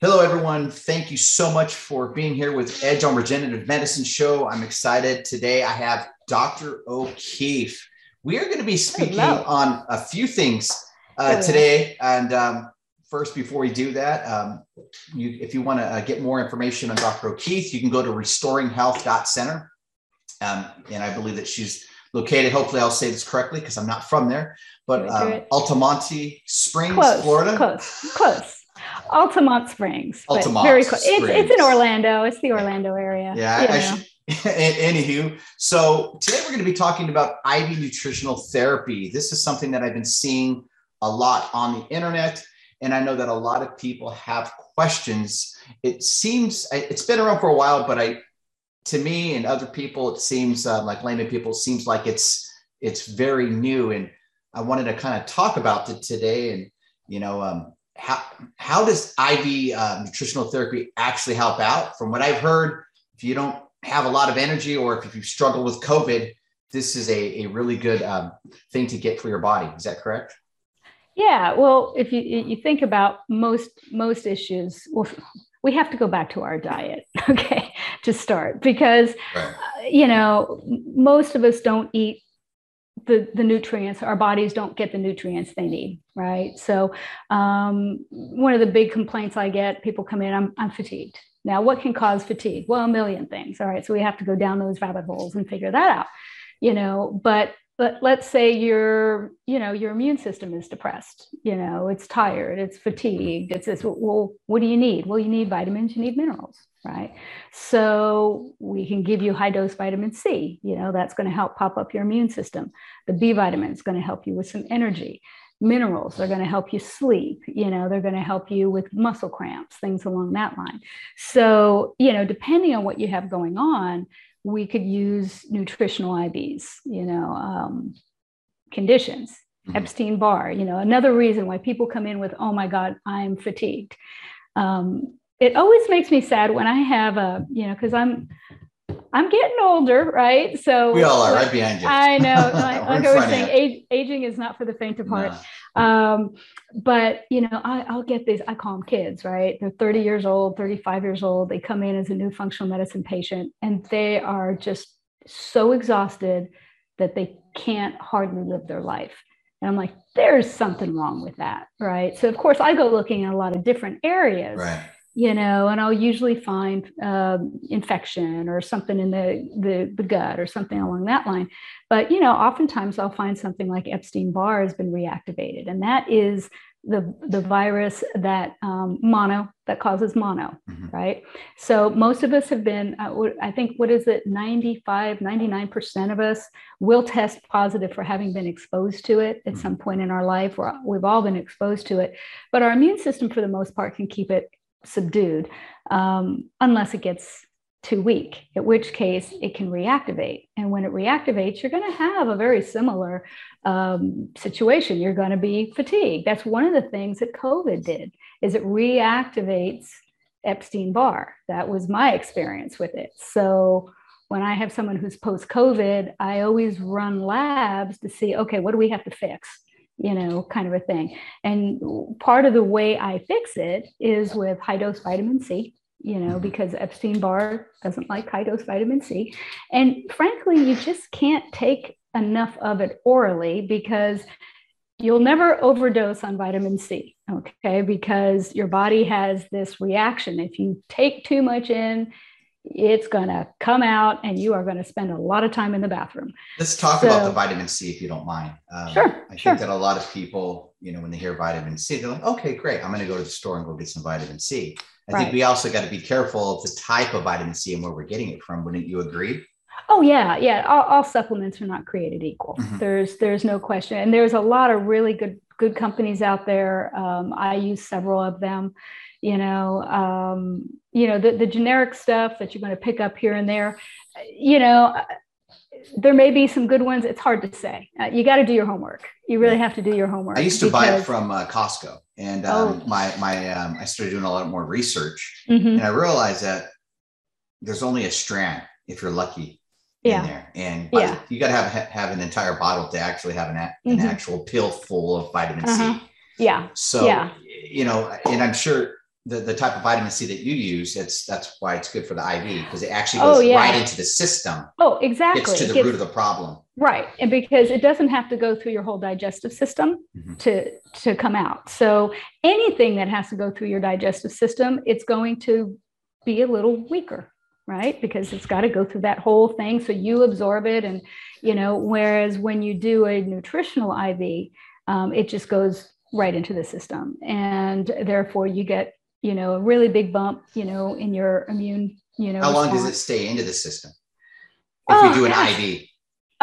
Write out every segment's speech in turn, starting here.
Hello, everyone. Thank you so much for being here with Edge on Regenerative Medicine show. I'm excited. Today I have Dr. O'Keefe. We are going to be speaking on a few things today. And first, before we do that, if you want to get more information on Dr. O'Keefe, you can go to restoringhealth.center. And I believe that she's located, hopefully I'll say this correctly because I'm not from there, but Altamonte Springs, Florida. Close. Altamonte Springs. Altamonte, very cool. It's in Orlando. It's the Orlando area. Yeah. Anywho, so today we're going to be talking about IV nutritional therapy. This is something that I've been seeing a lot on the internet, and I know that a lot of people have questions. It seems it's been around for a while, but to me and other people, it seems like layman people, it seems like it's very new, and I wanted to kind of talk about it today, and how does IV nutritional therapy actually help out? From what I've heard, if you don't have a lot of energy or if you struggle with COVID, this is a really good thing to get for your body. Is that correct? Yeah. Well, if you think about most issues, well, we have to go back to our diet, okay, to start, because, right, most of us don't eat the nutrients. Our bodies don't get the nutrients they need, right? So one of the big complaints I get, people come in, I'm fatigued. Now, what can cause fatigue? Well, a million things. All right. So we have to go down those rabbit holes and figure that out, but let's say your immune system is depressed, it's tired, it's fatigued. Well, what do you need? Well, you need vitamins, you need minerals, right? So we can give you high dose vitamin C, that's going to help pop up your immune system. The B vitamin is going to help you with some energy. Minerals are going to help you sleep, they're going to help you with muscle cramps, things along that line. So, depending on what you have going on, we could use nutritional IVs, conditions, Epstein-Barr, another reason why people come in with, oh my God, I'm fatigued. It always makes me sad when I have because I'm getting older, right? So we all are, right behind you. I know. Like I was saying, aging is not for the faint of heart. No. But I'll get these. I call them kids, right? They're 30 years old, 35 years old. They come in as a new functional medicine patient, and they are just so exhausted that they can't hardly live their life. And I'm like, there's something wrong with that, right? So of course, I go looking at a lot of different areas. Right. And I'll usually find infection or something in the gut or something along that line. But, oftentimes I'll find something like Epstein-Barr has been reactivated. And that is the virus that that causes mono, mm-hmm, right? So most of us have been, I think, 99% of us will test positive for having been exposed to it at some point in our life. We've all been exposed to it. But our immune system, for the most part, can keep it subdued, unless it gets too weak, at which case it can reactivate. And when it reactivates, you're going to have a very similar situation. You're going to be fatigued. That's one of the things that COVID did, is it reactivates Epstein-Barr. That was my experience with it. So when I have someone who's post-COVID, I always run labs to see, okay, what do we have to fix? Kind of a thing. And part of the way I fix it is with high dose vitamin C, because Epstein-Barr doesn't like high dose vitamin C. And frankly, you just can't take enough of it orally, because you'll never overdose on vitamin C. Okay. Because your body has this reaction. If you take too much in, it's going to come out and you are going to spend a lot of time in the bathroom. Let's talk about the vitamin C, if you don't mind. I think that a lot of people, when they hear vitamin C, they're like, okay, great, I'm going to go to the store and go get some vitamin C. I think we also got to be careful of the type of vitamin C and where we're getting it from. Wouldn't you agree? Oh, yeah. Yeah. All supplements are not created equal. Mm-hmm. There's no question. And there's a lot of really good companies out there. I use several of them. The generic stuff that you're going to pick up here and there, there may be some good ones. It's hard to say. You got to do your homework. You really have to do your homework. I used to buy it from Costco, and I started doing a lot more research, and I realized that there's only a strand if you're lucky in there, and you got to have an entire bottle to actually have an actual pill full of vitamin C. Yeah. So you know, and I'm sure the type of vitamin C that you use, that's why it's good for the IV, because it actually goes right into the system. Oh, exactly. It's to the root of the problem. Right. And because it doesn't have to go through your whole digestive system to come out. So anything that has to go through your digestive system, it's going to be a little weaker, right? Because it's got to go through that whole thing. So you absorb it. And, you know, whereas when you do a nutritional IV, it just goes right into the system. And therefore you get, you know, a really big bump, you know, in your immune, you know. How long does it stay into the system if you do an IV?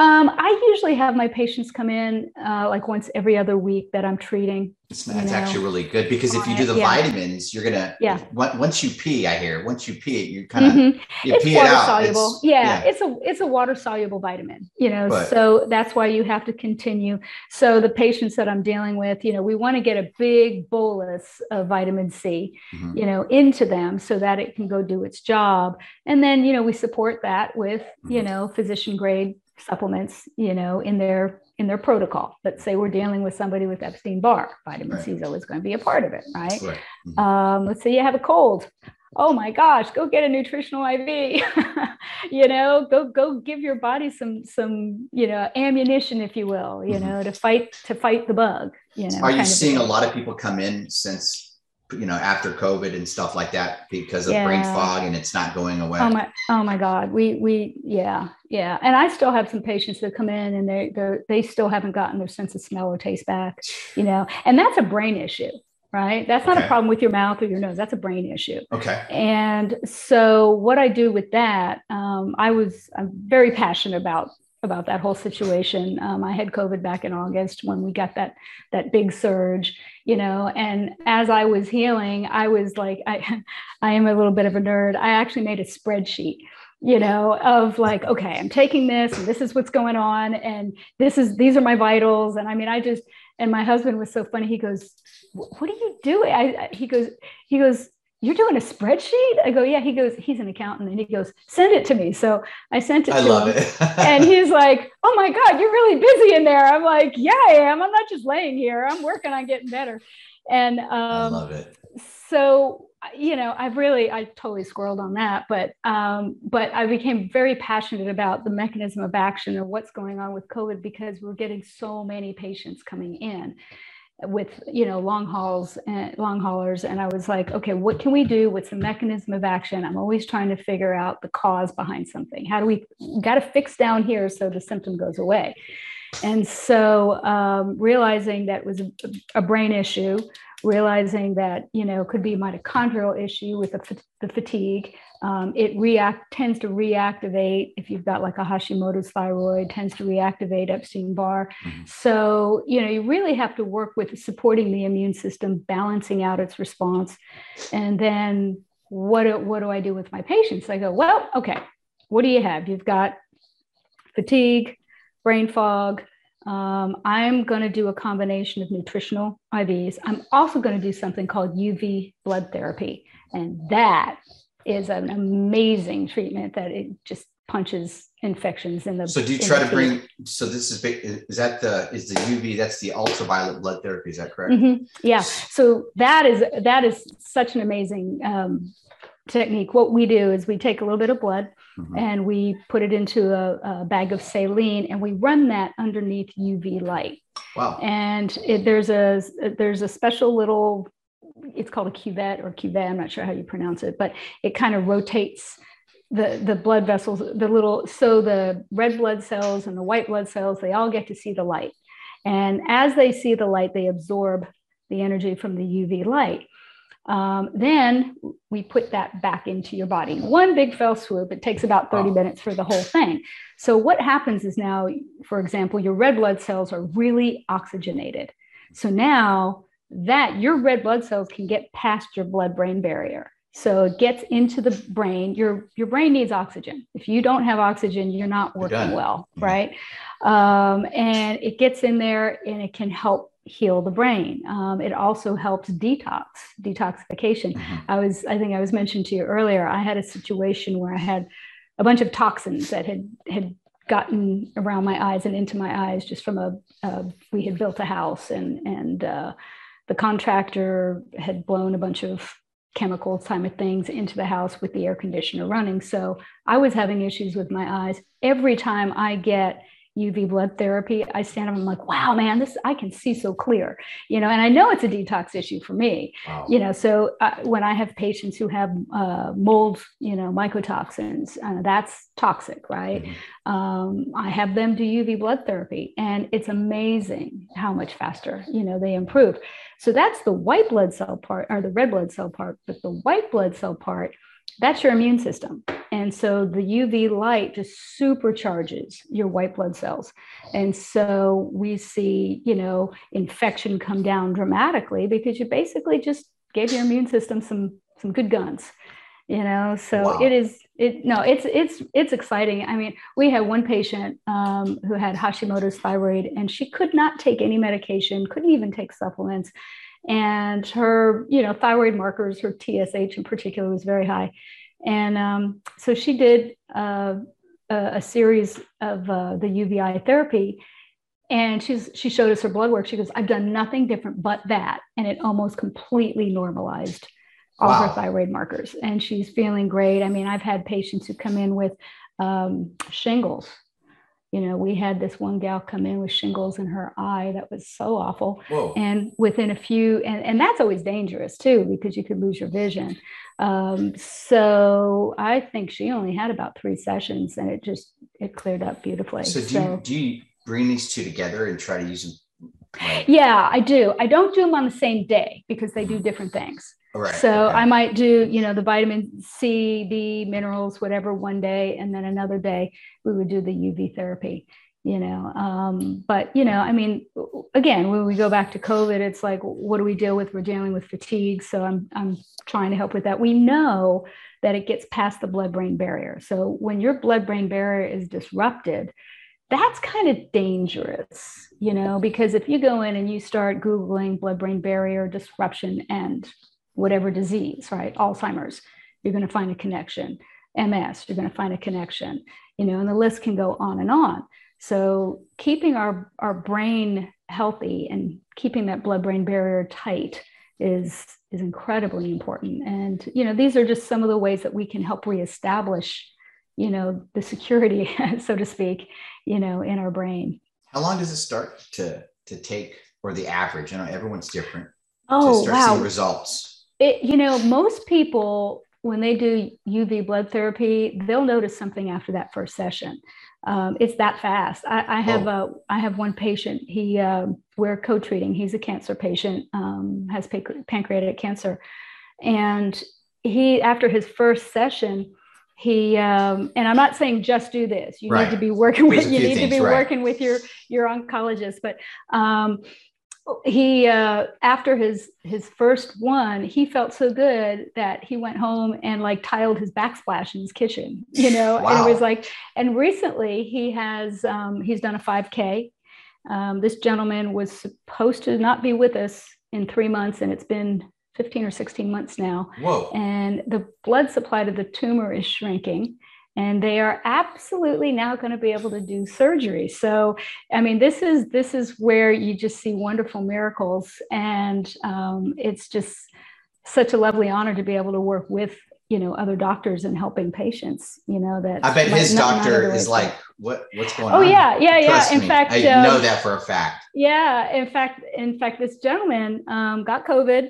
I usually have my patients come in like once every other week that I'm treating. That's actually really good, because if you do the vitamins, you're going to, once you pee, once you pee it, you kind of, you pee it out. It's, it's a water soluble vitamin, you know, so that's why you have to continue. So the patients that I'm dealing with, you know, we want to get a big bolus of vitamin C, you know, into them so that it can go do its job. And then, you know, we support that with, you know, physician grade supplements, you know, in their protocol. Let's say we're dealing with somebody with Epstein-Barr, vitamin C is always going to be a part of it, right? Let's say you have a cold. Oh my gosh, go get a nutritional IV, you know, go give your body some, you know, ammunition, if you will, you know, to fight the bug, you know. Are you seeing a lot of people come in since, you know, after COVID and stuff like that, because of brain fog, and it's not going away? Oh my God. We And I still have some patients that come in and they still haven't gotten their sense of smell or taste back, you know, and that's a brain issue, right? That's not a problem with your mouth or your nose. That's a brain issue. Okay. And so what I do with that, I'm very passionate about that whole situation. I had COVID back in August when we got that big surge, you know, and as I was healing, I was like, I am a little bit of a nerd. I actually made a spreadsheet, you know, of like, okay, I'm taking this and this is what's going on. And these are my vitals. And I mean, and my husband was so funny. He goes, what are you doing? He goes, you're doing a spreadsheet? I go, yeah. He goes, he's an accountant. And he goes, send it to me. So I sent it to him. I love it. And he's like, oh my God, you're really busy in there. I'm like, yeah, I am. I'm not just laying here. I'm working on getting better. And I love it. So, you know, I totally squirreled on that, but I became very passionate about the mechanism of action of what's going on with COVID, because we're getting so many patients coming in with, you know, long haulers. And I was like, okay, what can we do? What's the mechanism of action? I'm always trying to figure out the cause behind something. How do we got to fix down here so the symptom goes away? And so realizing that was a brain issue, realizing that, you know, could be a mitochondrial issue with the fatigue. It tends to reactivate, if you've got like a Hashimoto's thyroid, tends to reactivate Epstein-Barr. So, you know, you really have to work with supporting the immune system, balancing out its response. And then what do I do with my patients? I go, well, okay, what do you have? You've got fatigue, brain fog. I'm going to do a combination of nutritional IVs. I'm also going to do something called UV blood therapy. And that is an amazing treatment that it just punches infections in the. So do you try to bring, so this is big, is the UV, that's the ultraviolet blood therapy. Is that correct? Yeah. So that is such an amazing, technique. What we do is we take a little bit of blood and we put it into a bag of saline and we run that underneath UV light. Wow. And there's a special little, it's called a cuvette. I'm not sure how you pronounce it, but it kind of rotates the blood vessels, so the red blood cells and the white blood cells, they all get to see the light. And as they see the light, they absorb the energy from the UV light. Then we put that back into your body. One big fell swoop. It takes about 30 minutes for the whole thing. So what happens is now, for example, your red blood cells are really oxygenated. So now that your red blood cells can get past your blood-brain barrier. So it gets into the brain. Your brain needs oxygen. If you don't have oxygen, you're not working well, right? And it gets in there and it can help heal the brain. It also helps detoxification. I think I was mentioned to you earlier, I had a situation where I had a bunch of toxins that had gotten around my eyes and into my eyes just from we had built a house and the contractor had blown a bunch of chemicals type of things into the house with the air conditioner running. So I was having issues with my eyes. Every time I get UV blood therapy, I stand up and I'm like, wow, man, I can see so clear, you know, and I know it's a detox issue for me, you know, so when I have patients who have mold, you know, mycotoxins, that's toxic, right? I have them do UV blood therapy and it's amazing how much faster, you know, they improve. So that's the white blood cell part or the red blood cell part, but the white blood cell part, that's your immune system. And so the UV light just supercharges your white blood cells. And so we see, you know, infection come down dramatically because you basically just gave your immune system some good guns, you know? So it's exciting. I mean, we had one patient who had Hashimoto's thyroid and she could not take any medication, couldn't even take supplements. And her, you know, thyroid markers, her TSH in particular was very high. And so she did a series of the UVI therapy. And she showed us her blood work. She goes, I've done nothing different but that. And it almost completely normalized all her thyroid markers. And she's feeling great. I mean, I've had patients who come in with shingles. You know, we had this one gal come in with shingles in her eye. That was so awful. And within a few, and that's always dangerous too, because you could lose your vision. So I think she only had about 3 sessions and it cleared up beautifully. So do you bring these two together and try to use them? Yeah, I do. I don't do them on the same day because they do different things. I might do, you know, the vitamin C, B, minerals, whatever, one day, and then another day we would do the UV therapy, you know. But, you know, I mean, again, when we go back to COVID, it's like, what do we deal with? We're dealing with fatigue. So I'm trying to help with that. We know that it gets past the blood-brain barrier. So when your blood-brain barrier is disrupted, that's kind of dangerous, you know, because if you go in and you start Googling blood-brain barrier disruption and whatever disease, right? Alzheimer's, you're going to find a connection. MS, you're going to find a connection, you know, and the list can go on and on. So keeping our brain healthy and keeping that blood-brain barrier tight is incredibly important. And, you know, these are just some of the ways that we can help reestablish, you know, the security, so to speak, you know, in our brain. How long does it start to take, or the average? I know everyone's different. Seeing results. You know, most people, when they do UV blood therapy, they'll notice something after that first session. It's that fast. I have one patient, we're co-treating. He's a cancer patient, has pancreatic cancer. And after his first session, and I'm not saying just do this, you need to be working with, working with your oncologist, but, he after his first one, he felt so good that he went home and like tiled his backsplash in his kitchen, you know, and it was like, and recently he has, he's done a 5K. This gentleman was supposed to not be with us in 3 months and it's been 15 or 16 months now. And the blood supply to the tumor is shrinking. And they are absolutely now going to be able to do surgery. So, I mean, this is where you just see wonderful miracles. And it's just such a lovely honor to be able to work with, you know, other doctors and helping patients, you know, that. I bet his doctor is like, what's going on? Trust me. In fact, I know that for a fact. Yeah. In fact, this gentleman got COVID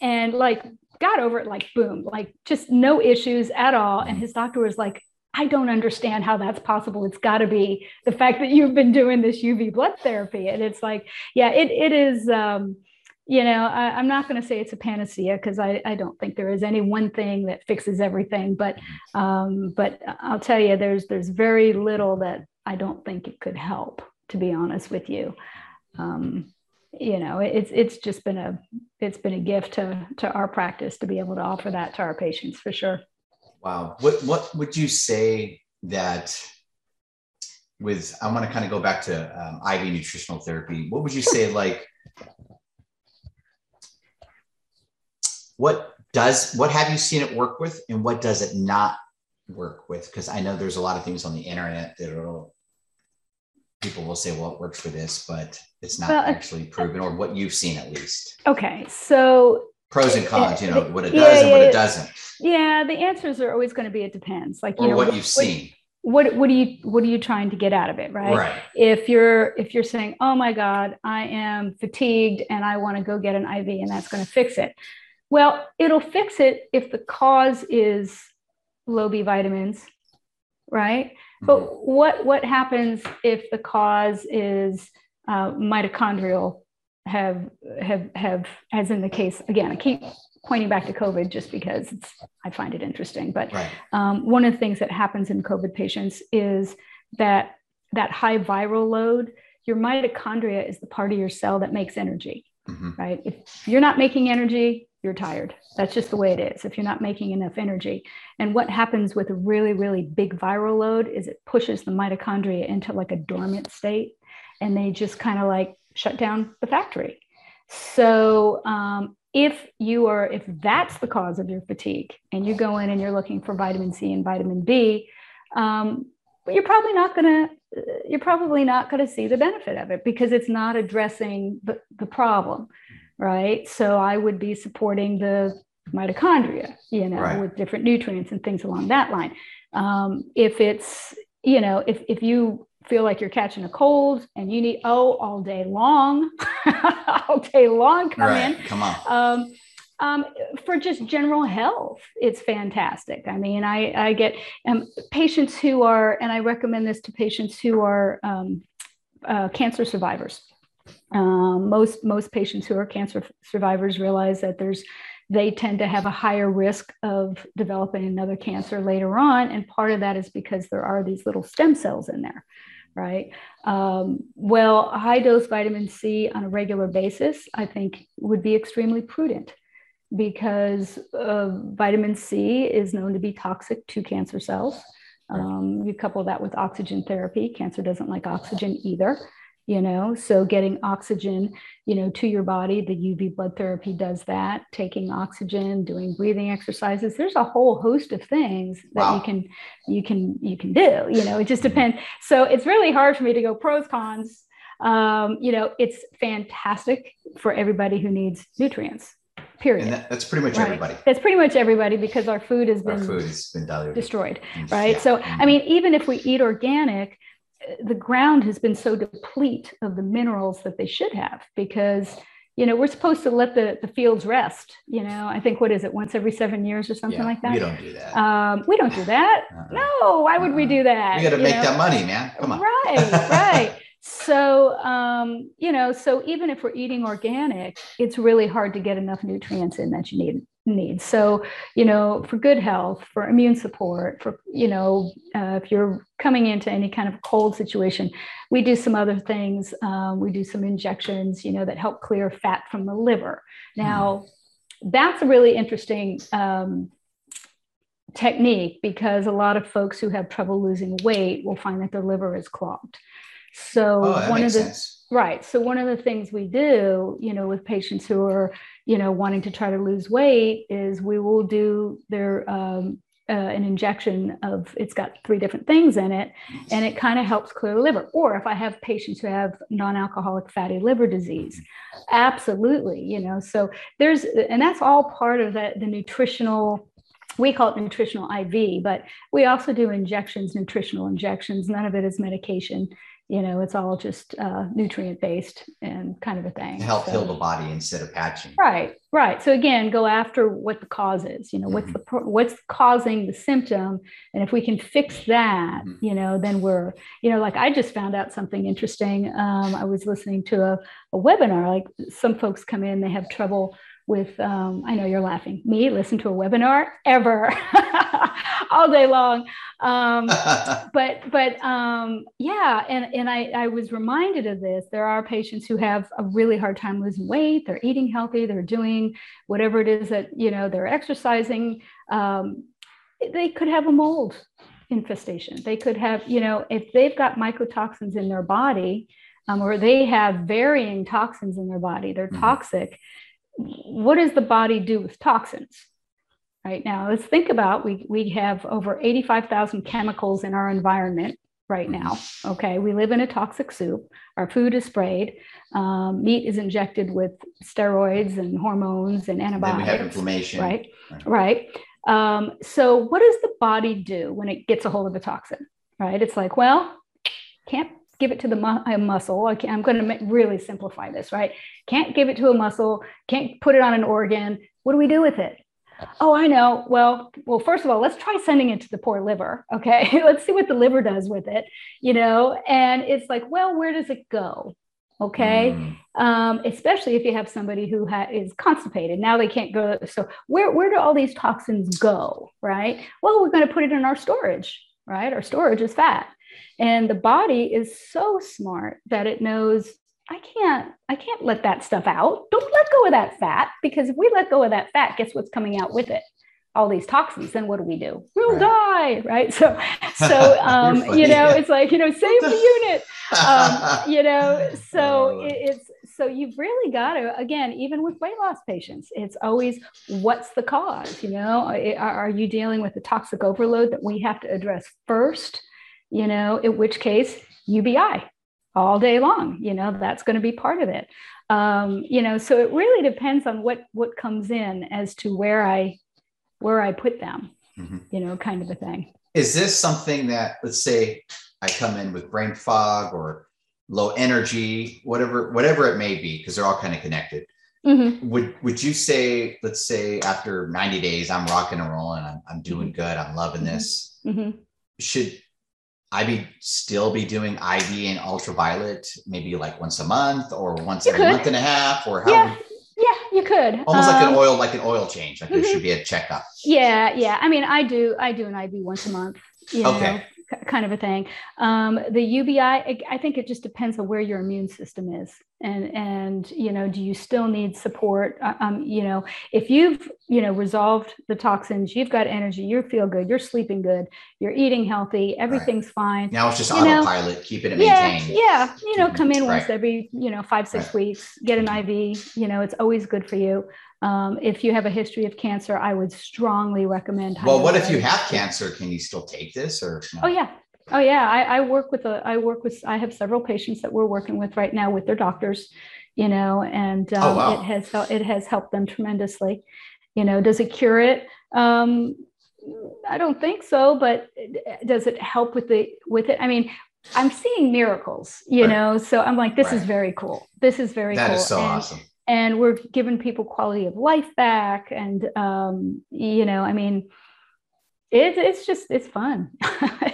and like got over it, like, boom, like just no issues at all. And his doctor was like, I don't understand how that's possible. It's got to be the fact that you've been doing this UV blood therapy. And it's like, yeah, it is, you know, I'm not going to say it's a panacea because I don't think there is any one thing that fixes everything. But I'll tell you, there's very little that I don't think it could help, to be honest with you. you know, it's just been a gift to our practice to be able to offer that to our patients for sure. Wow. What would you say that with, I want to kind of go back to IV nutritional therapy. What would you say, like, what have you seen it work with and what does it not work with? Because I know there's a lot of things on the internet that are, people will say, well, it works for this, but it's not actually proven, or what you've seen at least. Okay. So pros and cons, what it does and what it doesn't. Yeah. The answers are always going to be, it depends. Like, what you've seen. What are you trying to get out of it? Right? Right. If you're saying, oh my God, I am fatigued and I want to go get an IV and that's going to fix it. Well, it'll fix it if the cause is low B vitamins, right? But what happens if the cause is mitochondrial have as in the case, again, I keep pointing back to COVID just because I find it interesting. But right. One of the things that happens in COVID patients is that high viral load, your mitochondria is the part of your cell that makes energy, right? If you're not making energy, you're tired. That's just the way it is. If you're not making enough energy. And what happens with a really, really big viral load is it pushes the mitochondria into like a dormant state and they just kind of like shut down the factory. So if that's the cause of your fatigue and you go in and you're looking for vitamin C and vitamin B, you're probably not going to see the benefit of it because it's not addressing the problem. Right. So I would be supporting the mitochondria, right, with different nutrients and things along that line. If it's, if you feel like you're catching a cold and you need, all day long, come in. For just general health, it's fantastic. I mean, I get patients who are, and I recommend this to patients who are cancer survivors. Most patients who are cancer survivors realize that they tend to have a higher risk of developing another cancer later on. And part of that is because there are these little stem cells in there, right? Well, high dose vitamin C on a regular basis, I think would be extremely prudent because vitamin C is known to be toxic to cancer cells. You couple that with oxygen therapy, cancer doesn't like oxygen either. So getting oxygen, to your body, the UV blood therapy does that, taking oxygen, doing breathing exercises. There's a whole host of things that you can do, it just depends. So it's really hard for me to go pros, cons, it's fantastic for everybody who needs nutrients, period. And that's pretty much everybody. That's pretty much everybody because our food has been diluted, destroyed. Right. Yeah. So, I mean, even if we eat organic, the ground has been so deplete of the minerals that they should have because, we're supposed to let the fields rest, I think, what is it, once every 7 years or something like that? We don't do that. We don't do that. No, why would we do that? We got to make that money, man. Come on. Right. So, so even if we're eating organic, it's really hard to get enough nutrients in that you need. So, for good health, for immune support, for, if you're coming into any kind of cold situation, we do some other things. We do some injections, that help clear fat from the liver. Now, that's a really interesting technique because a lot of folks who have trouble losing weight will find that their liver is clogged. So one of the things we do, with patients who are, wanting to try to lose weight is we will do their, an injection of, it's got 3 different things in it and it kind of helps clear the liver. Or if I have patients who have non-alcoholic fatty liver disease, absolutely. So and that's all part of the nutritional, we call it nutritional IV, but we also do nutritional injections. None of it is medication. It's all just nutrient-based and kind of a thing. Help heal the body instead of patching. Right. So again, go after what the cause is, what's causing the symptom. And if we can fix that, then we're, like I just found out something interesting. I was listening to a webinar, like some folks come in, they have trouble with, I know you're laughing, me listen to a webinar ever all day long. Yeah. And I was reminded of this. There are patients who have a really hard time losing weight. They're eating healthy. They're doing whatever it is that, you know, they're exercising. They could have a mold infestation. They could have, you know, if they've got mycotoxins in their body, or they have varying toxins in their body, they're toxic. What does the body do with toxins? Right now, let's think about, we have over 85,000 chemicals in our environment right now. Okay, we live in a toxic soup. Our food is sprayed. Meat is injected with steroids and hormones and antibiotics. Then we have inflammation. Right, right. So what does the body do when it gets a hold of a toxin? Right, it's like, well, can't give it to the muscle. I'm going to really simplify this, right? Can't give it to a muscle, can't put it on an organ. What do we do with it? Oh, I know. Well, first of all, let's try sending it to the poor liver. Okay. Let's see what the liver does with it, you know? And it's like, well, where does it go? Okay. Especially if you have somebody who is constipated. Now they can't go. So where do all these toxins go? Right. Well, we're going to put it in our storage, right? Our storage is fat. And the body is so smart that it knows, I can't let that stuff out. Don't let go of that fat, because if we let go of that fat, guess what's coming out with it? All these toxins. Then what do we do? We'll die, right? So you know, it's like, you know, save the unit, you know, so so you've really got to, again, even with weight loss patients, it's always, what's the cause? You know, are you dealing with the toxic overload that we have to address first? You know, in which case, UBI all day long, you know, that's going to be part of it. You know, so it really depends on what comes in as to where I put them, you know, kind of a thing. Is this something that, let's say I come in with brain fog or low energy, whatever it may be, because they're all kind of connected. Would you say, let's say after 90 days, I'm rocking and rolling, I'm doing good, I'm loving this. Should I still be doing IV and ultraviolet, maybe like once a month or once every month and a half, or how? Yeah, you could. Almost like an oil change. Like there should be a checkup. Yeah. I mean, I do an IV once a month. You know, kind of a thing. The UBI, I think it just depends on where your immune system is, and you know, do you still need support? You know, if you've resolved the toxins, you've got energy, you feel good, you're sleeping good, you're eating healthy, everything's fine. Now it's just autopilot, keep it maintained. Yeah, you know, come in once every 5-6 weeks, get an IV. You know, it's always good for you. If you have a history of cancer, I would strongly recommend. Well, what if you have cancer? Can you still take this or? No? Oh yeah. I have several patients that we're working with right now with their doctors, you know, and it has helped them tremendously. You know, does it cure it? I don't think so, but does it help with it? I mean, I'm seeing miracles, you know, so I'm like, this is very cool. That is so awesome. And we're giving people quality of life back. And, you know, I mean, it's fun.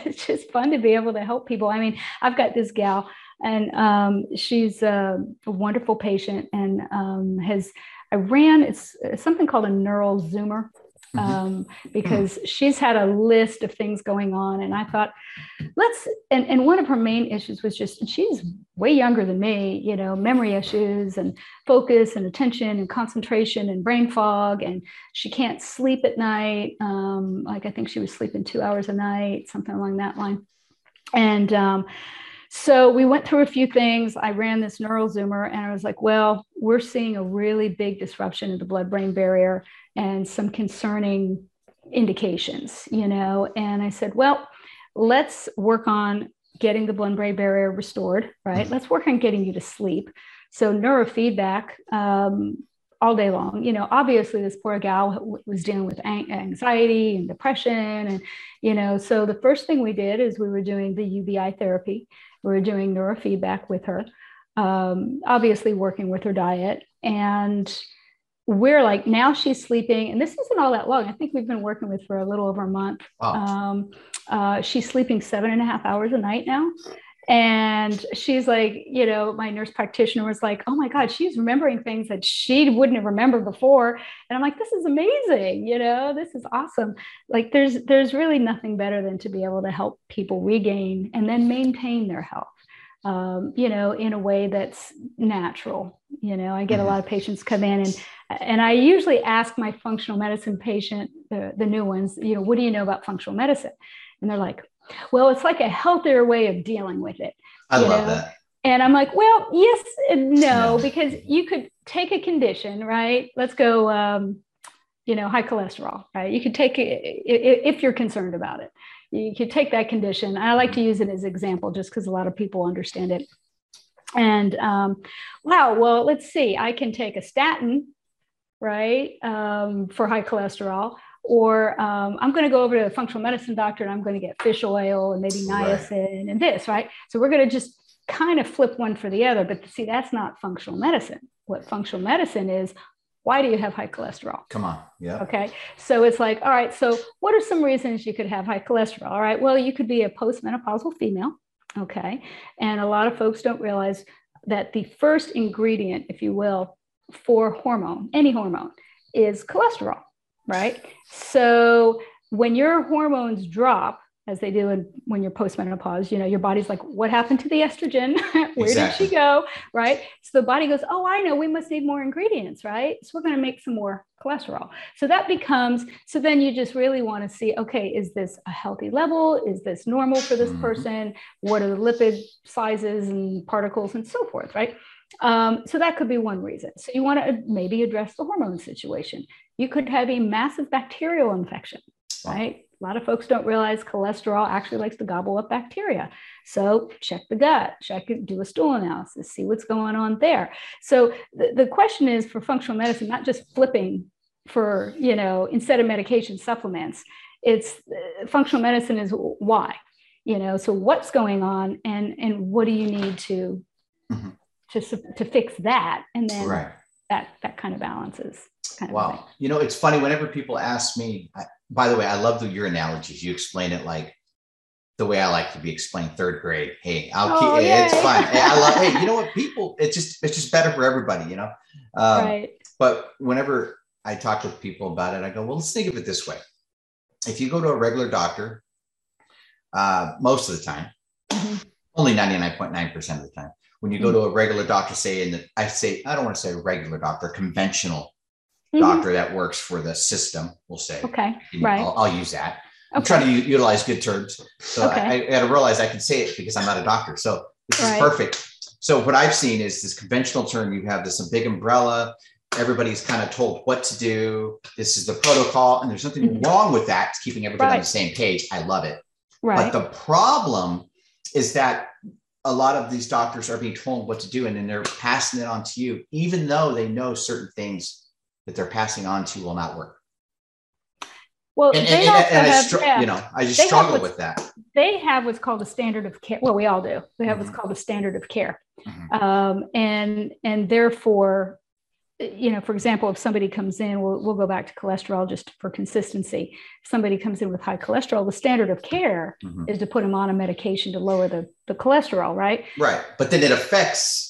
It's just fun to be able to help people. I mean, I've got this gal and she's a wonderful patient and it's something called a neural zoomer. Because she's had a list of things going on, and I thought, and one of her main issues was just, and she's way younger than me, you know, memory issues and focus and attention and concentration and brain fog, and she can't sleep at night. Like I think she was sleeping 2 hours a night, something along that line. And so we went through a few things. I ran this neural zoomer and I was like, well, we're seeing a really big disruption in the blood-brain barrier and some concerning indications, you know? And I said, well, let's work on getting the blood-brain barrier restored, right? Let's work on getting you to sleep. So neurofeedback, all day long, you know, obviously this poor gal was dealing with anxiety and depression. And, you know, so the first thing we did is we were doing the UVI therapy. We were doing neurofeedback with her, obviously working with her diet. And we're like, now she's sleeping, and this isn't all that long. I think we've been working with her for a little over a month. She's sleeping 7.5 hours a night now. And she's like, you know, my nurse practitioner was like, oh my God, she's remembering things that she wouldn't have remembered before. And I'm like, this is amazing. You know, this is awesome. Like there's really nothing better than to be able to help people regain and then maintain their health, you know, in a way that's natural. You know, I get a lot of patients come in and I usually ask my functional medicine patient, the new ones, you know, what do you know about functional medicine? And they're like, well, it's like a healthier way of dealing with it. I love that. And I'm like, well, yes and no, because you could take a condition, right? Let's go, you know, high cholesterol, right? You could take it if you're concerned about it. You could take that condition. I like to use it as an example just because a lot of people understand it. And wow, well, let's see, I can take a statin, right, for high cholesterol. Or I'm going to go over to the functional medicine doctor and I'm going to get fish oil and maybe niacin and this, right? So we're going to just kind of flip one for the other. But see, that's not functional medicine. What functional medicine is, why do you have high cholesterol? Come on. Yeah. Okay. So it's like, all right, so what are some reasons you could have high cholesterol? All right. Well, you could be a postmenopausal female. Okay. And a lot of folks don't realize that the first ingredient, if you will, for hormone, any hormone, is cholesterol. Right. So when your hormones drop, as they do when you're postmenopause, you know, your body's like, what happened to the estrogen? Where did she go? Right. So the body goes, oh, I know, we must need more ingredients. Right. So we're going to make some more cholesterol. So that becomes, so then you just really want to see, okay, is this a healthy level? Is this normal for this person? What are the lipid sizes and particles and so forth? Right. So that could be one reason. So you want to maybe address the hormone situation. You could have a massive bacterial infection, right? A lot of folks don't realize cholesterol actually likes to gobble up bacteria. So check the gut, check it, do a stool analysis, see what's going on there. So the question is for functional medicine, not just flipping for, you know, instead of medication supplements, it's functional medicine is why, you know, so what's going on and what do you need to fix that? And then that kind of balances. Wow. You know, it's funny whenever people ask me, by the way, I love your analogies. You explain it like the way I like to be explained third grade. Hey, it's fun. I love, hey, you know what, people, it's just better for everybody, you know? But whenever I talk with people about it, I go, well, let's think of it this way. If you go to a regular doctor, most of the time, only 99.9% of the time, when you go to a regular doctor, say, I don't want to say regular doctor, conventional doctor that works for the system, we'll say. Okay. I'll use that. I'm trying to utilize good terms. So I got to realize I can say it because I'm not a doctor. So this is perfect. So what I've seen is this conventional term. You have this big umbrella. Everybody's kind of told what to do. This is the protocol. And there's nothing wrong with that. It's keeping everybody on the same page. I love it. Right. But the problem is that a lot of these doctors are being told what to do. And then they're passing it on to you, even though they know certain things that they're passing on to will not work. Well, I just struggle with that. They have what's called a standard of care. Well, we all do. They have what's called a standard of care. And therefore, you know, for example, if somebody comes in, we'll go back to cholesterol just for consistency. If somebody comes in with high cholesterol, the standard of care is to put them on a medication to lower the cholesterol, right? Right. But then it affects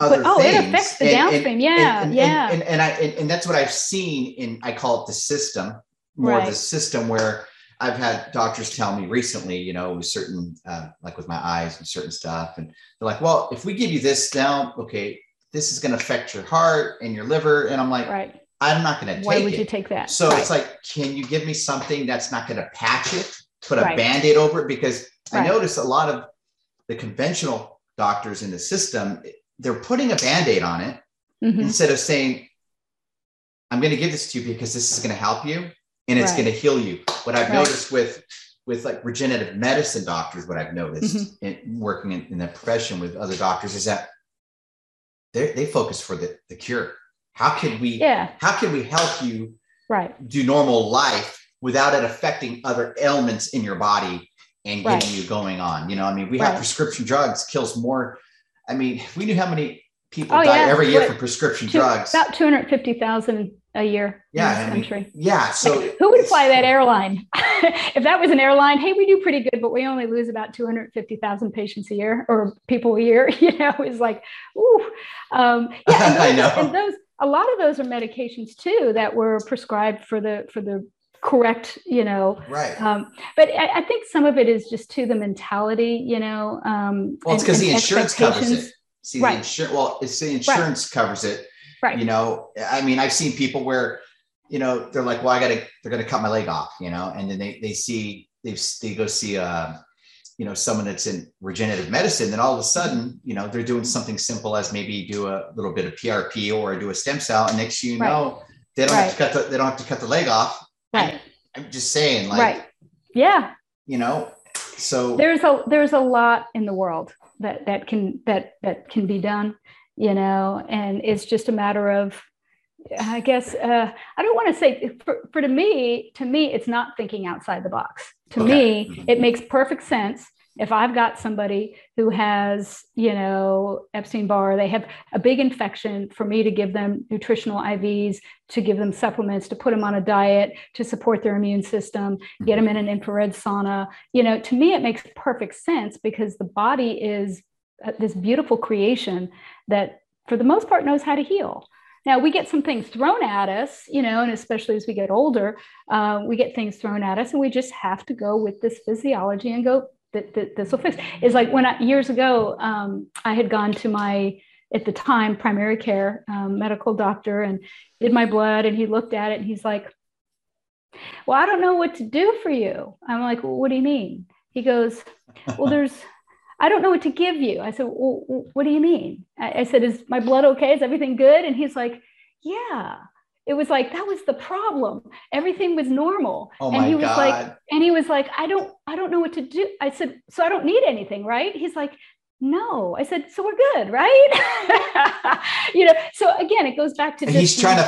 it affects the downstream. And that's what I've seen I call it the system, the system where I've had doctors tell me recently, you know, with certain, like with my eyes and certain stuff. And they're like, well, if we give you this now, okay, this is going to affect your heart and your liver. And I'm like, I'm not going to take it. Why would you take that? So it's like, can you give me something that's not going to patch it, put a Band-Aid over it? Because I notice a lot of the conventional doctors in the system, they're putting a Band-Aid on it instead of saying, I'm going to give this to you because this is going to help you and it's going to heal you. What I've noticed with like regenerative medicine doctors, what I've noticed in working in the profession with other doctors is that they focus for the cure. How can we help you do normal life without it affecting other ailments in your body and getting you going on? You know, I mean, we have prescription drugs kills more. I mean, if we knew how many people die every year from prescription drugs. About 250,000 a year in this country. So who would fly that airline? If that was an airline, hey, we do pretty good, but we only lose about 250,000 patients a year or people a year, you know, it's like, ooh. And those, I know. And those, a lot of those are medications too, that were prescribed for the correct, you know. Right. But I think some of it is just to the mentality, you know. It's because the insurance covers it. Covers it. Right. You know, I mean, I've seen people where, you know, they're like, well, they're going to cut my leg off, you know, and then they go see you know, someone that's in regenerative medicine. Then all of a sudden, you know, they're doing something simple as maybe do a little bit of PRP or do a stem cell. And next thing you know, they don't have to cut the leg off. Right. I'm just saying, like, yeah, you know, so there's a lot in the world that can be done. You know, and it's just a matter of, I guess, I don't want to say to me, it's not thinking outside the box. To me, it makes perfect sense. If I've got somebody who has, you know, Epstein-Barr, they have a big infection, for me to give them nutritional IVs, to give them supplements, to put them on a diet, to support their immune system, get them in an infrared sauna. You know, to me, it makes perfect sense because the body is this beautiful creation that for the most part knows how to heal. Now we get some things thrown at us, you know, and especially as we get older, we get things thrown at us and we just have to go with this physiology and go that this will fix. It's like when years ago, I had gone to my, at the time, primary care medical doctor and did my blood, and he looked at it and he's like, well, I don't know what to do for you. I'm like, well, what do you mean? He goes, well, I don't know what to give you. I said, well, what do you mean? I said, is my blood okay? Is everything good? And he's like, yeah. It was like, that was the problem. Everything was normal. Oh my God. And he was like, I don't know what to do. I said, so I don't need anything, right? He's like, no. I said, so we're good, right? You know, so again, it goes back to just he's trying to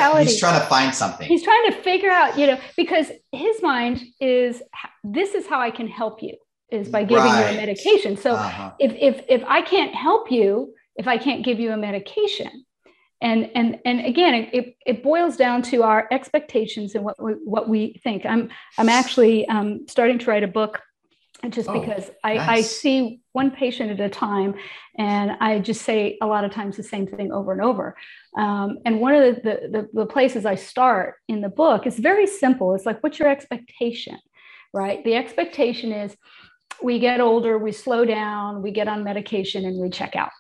find something. He's trying to figure out, you know, because his mind is, this is how I can help you, is by giving you a medication. So if I can't help you, if I can't give you a medication, and again, it boils down to our expectations and what we think. I'm actually starting to write a book just because I see one patient at a time, and I just say a lot of times the same thing over and over. And one of the places I start in the book is very simple. It's like, what's your expectation, right? The expectation is, we get older, we slow down, we get on medication, and we check out.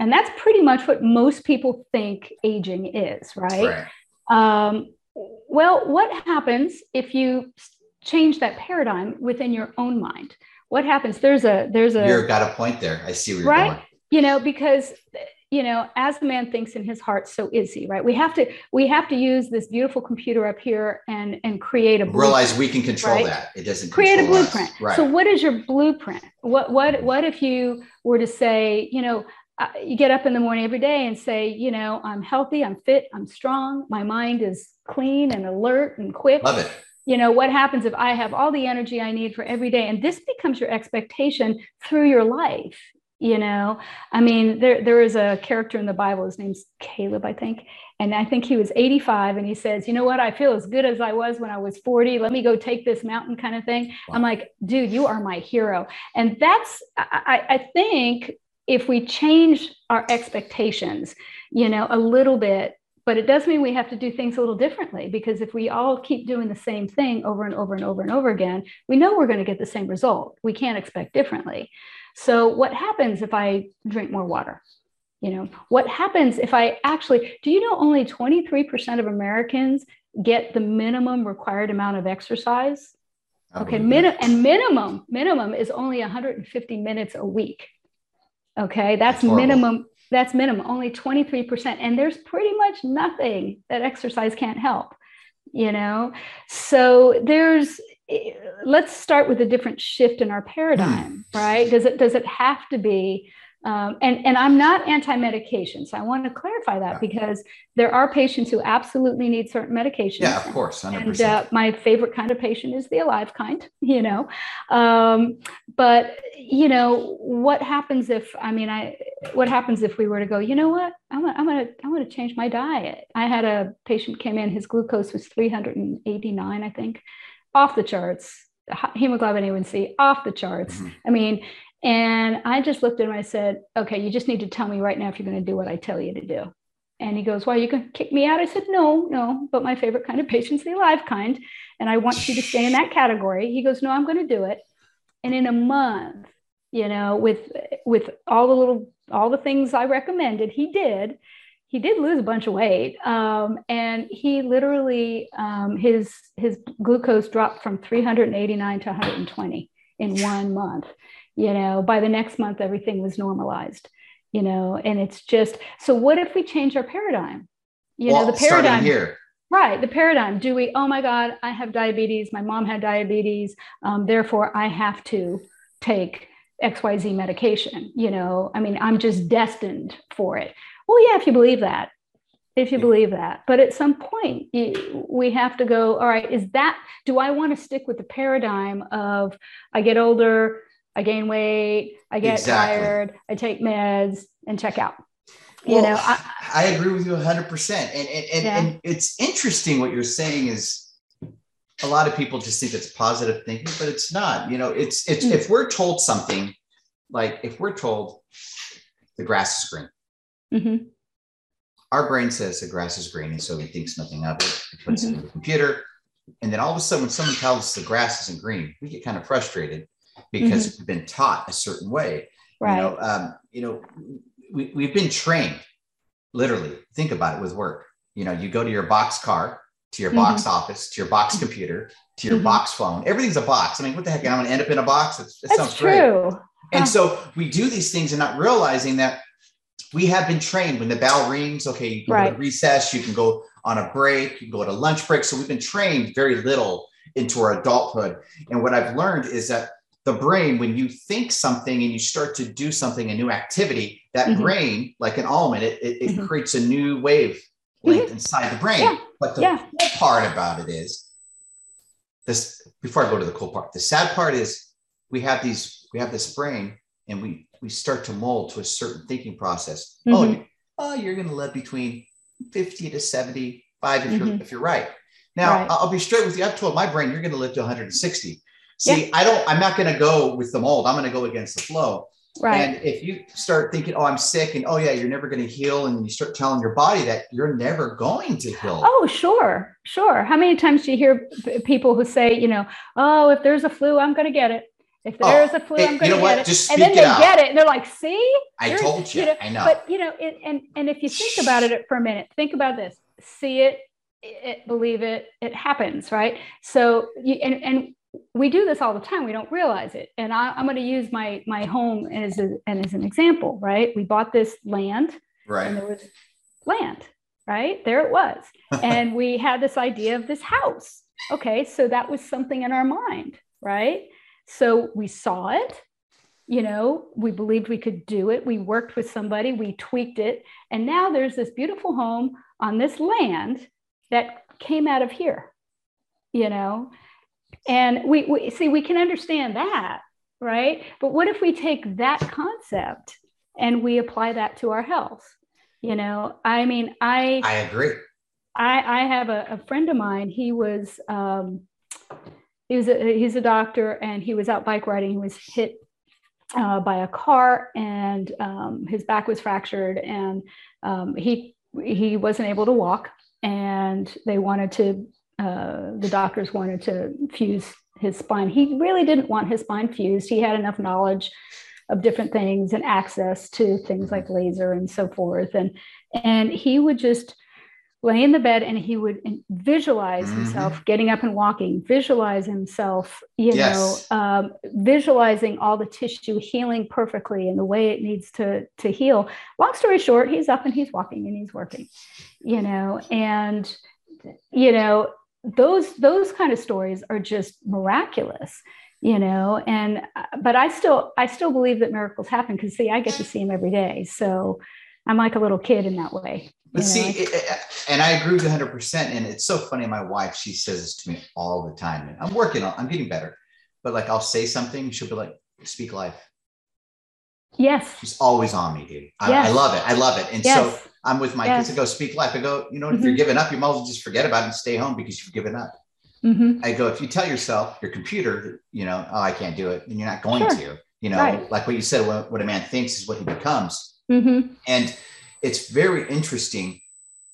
And that's pretty much what most people think aging is, right? Well, what happens if you change that paradigm within your own mind? What happens? There's a You've got a point there. I see where you're going. You know, because, you know, as the man thinks in his heart, so is he, right? We have to use this beautiful computer up here and create a blueprint. Realize we can control that. It doesn't create a blueprint. Right. So what is your blueprint? What if you were to say, you know, you get up in the morning every day and say, you know, I'm healthy, I'm fit, I'm strong, my mind is clean and alert and quick. Love it. You know, what happens if I have all the energy I need for every day? And this becomes your expectation through your life. You know, I mean, there is a character in the Bible, his name's Caleb, I think. And I think he was 85. And he says, you know what, I feel as good as I was when I was 40. Let me go take this mountain, kind of thing. Wow. I'm like, dude, you are my hero. And that's, I think if we change our expectations, you know, a little bit, but it does mean we have to do things a little differently, because if we all keep doing the same thing over and over and over and over again, we know we're going to get the same result. We can't expect differently. So what happens if I drink more water? You know, what happens if I actually, do you know only 23% of Americans get the minimum required amount of exercise? Okay. Minimum is only 150 minutes a week. Okay. That's minimum. That's minimum, only 23%. And there's pretty much nothing that exercise can't help, you know? So let's start with a different shift in our paradigm, right? Does it have to be And I'm not anti-medication. So I want to clarify that, because there are patients who absolutely need certain medications. Yeah, of course. 100%. And my favorite kind of patient is the alive kind, you know. But, you know, what happens if, what happens if we were to go, you know what, I'm going to change my diet. I had a patient came in, his glucose was 389, I think, off the charts, hemoglobin A1C off the charts. Mm-hmm. And I just looked at him, I said, okay, you just need to tell me right now if you're going to do what I tell you to do. And he goes, well, you can kick me out. I said, no, but my favorite kind of patient's the alive kind, and I want you to stay in that category. He goes, no, I'm going to do it. And in a month, you know, with all the things I recommended, he did lose a bunch of weight. And he literally, his glucose dropped from 389 to 120 in 1 month. You know, by the next month, everything was normalized, you know, and it's just, so what if we change our paradigm? You know, the paradigm here, right? The paradigm, do we, oh my God, I have diabetes. My mom had diabetes. Therefore I have to take XYZ medication. You know, I'm just destined for it. Well, yeah, if you believe that, but at some point we have to go, all right, do I want to stick with the paradigm of I get older, I gain weight, I get tired, I take meds and check out. You know, I agree with you 100%. And it's interesting what you're saying is a lot of people just think it's positive thinking, but it's not. You know, it's if we're told something, like if we're told the grass is green, our brain says the grass is green, and so it thinks nothing of it. It puts it in the computer, and then all of a sudden, when someone tells us the grass isn't green, we get kind of frustrated, because we've been taught a certain way, right? You know, we've been trained, literally, think about it, with work. You know, you go to your box car, to your box office, to your box computer, to your box phone. Everything's a box. What the heck? I'm going to end up in a box. That sounds true. Great. And so we do these things and not realizing that we have been trained. When the bell rings, okay, you can go to recess, you can go on a break, you can go to lunch break. So we've been trained very little into our adulthood. And what I've learned is that the brain, when you think something and you start to do something, a new activity, that brain, like an almond, it creates a new wavelength inside the brain. Yeah. But the cool part about it is this, before I go to the cool part, the sad part is we have this brain, and we start to mold to a certain thinking process. You're going to live between 50 to 75 if you're right. Now, I'll be straight with you. I've told my brain, you're going to live to 160. See, I'm not going to go with the mold. I'm going to go against the flow. Right. And if you start thinking, oh, I'm sick, and oh yeah, you're never going to heal, and you start telling your body that you're never going to heal. Oh, sure. Sure. How many times do you hear people who say, you know, oh, if there's a flu, I'm going to get it. If there's a flu, I'm going to get it. And then they get it and they're like, see, I told you, I know. But you know, and if you think about it for a minute, think about this, see it, believe it, it happens. Right. So we do this all the time. We don't realize it. And I'm going to use my home as an example, right? We bought this land, right? And there was land, right? There it was. And we had this idea of this house. Okay. So that was something in our mind, right? So we saw it, you know, we believed we could do it. We worked with somebody, we tweaked it. And now there's this beautiful home on this land that came out of here, you know? And we see, we can understand that, right? But what if we take that concept and we apply that to our health? You know, I agree. I have a friend of mine. He's a doctor, and he was out bike riding. He was hit by a car, and his back was fractured, and he wasn't able to walk. And they wanted to. The doctors wanted to fuse his spine. He really didn't want his spine fused. He had enough knowledge of different things and access to things like laser and so forth. And he would just lay in the bed, and he would visualize himself getting up and walking, visualize himself, you know, visualizing all the tissue healing perfectly in the way it needs to heal. Long story short, he's up and he's walking and he's working, you know, and, you know, those kind of stories are just miraculous, you know, and, but I still believe that miracles happen because see, I get to see them every day. So I'm like a little kid in that way. But see, and I agree with 100%. And it's so funny. My wife, she says this to me all the time and I'm getting better, but like, I'll say something. She'll be like, speak life. Yes. She's always on me, dude. I love it. I love it. And so I'm with my kids. I go, speak life. I go, you know, if you're giving up, you might as well just forget about it and stay home because you've given up. Mm-hmm. I go, if you tell yourself, your computer, you know, oh, I can't do it. And you're not going to, you know, like what you said, what a man thinks is what he becomes. Mm-hmm. And it's very interesting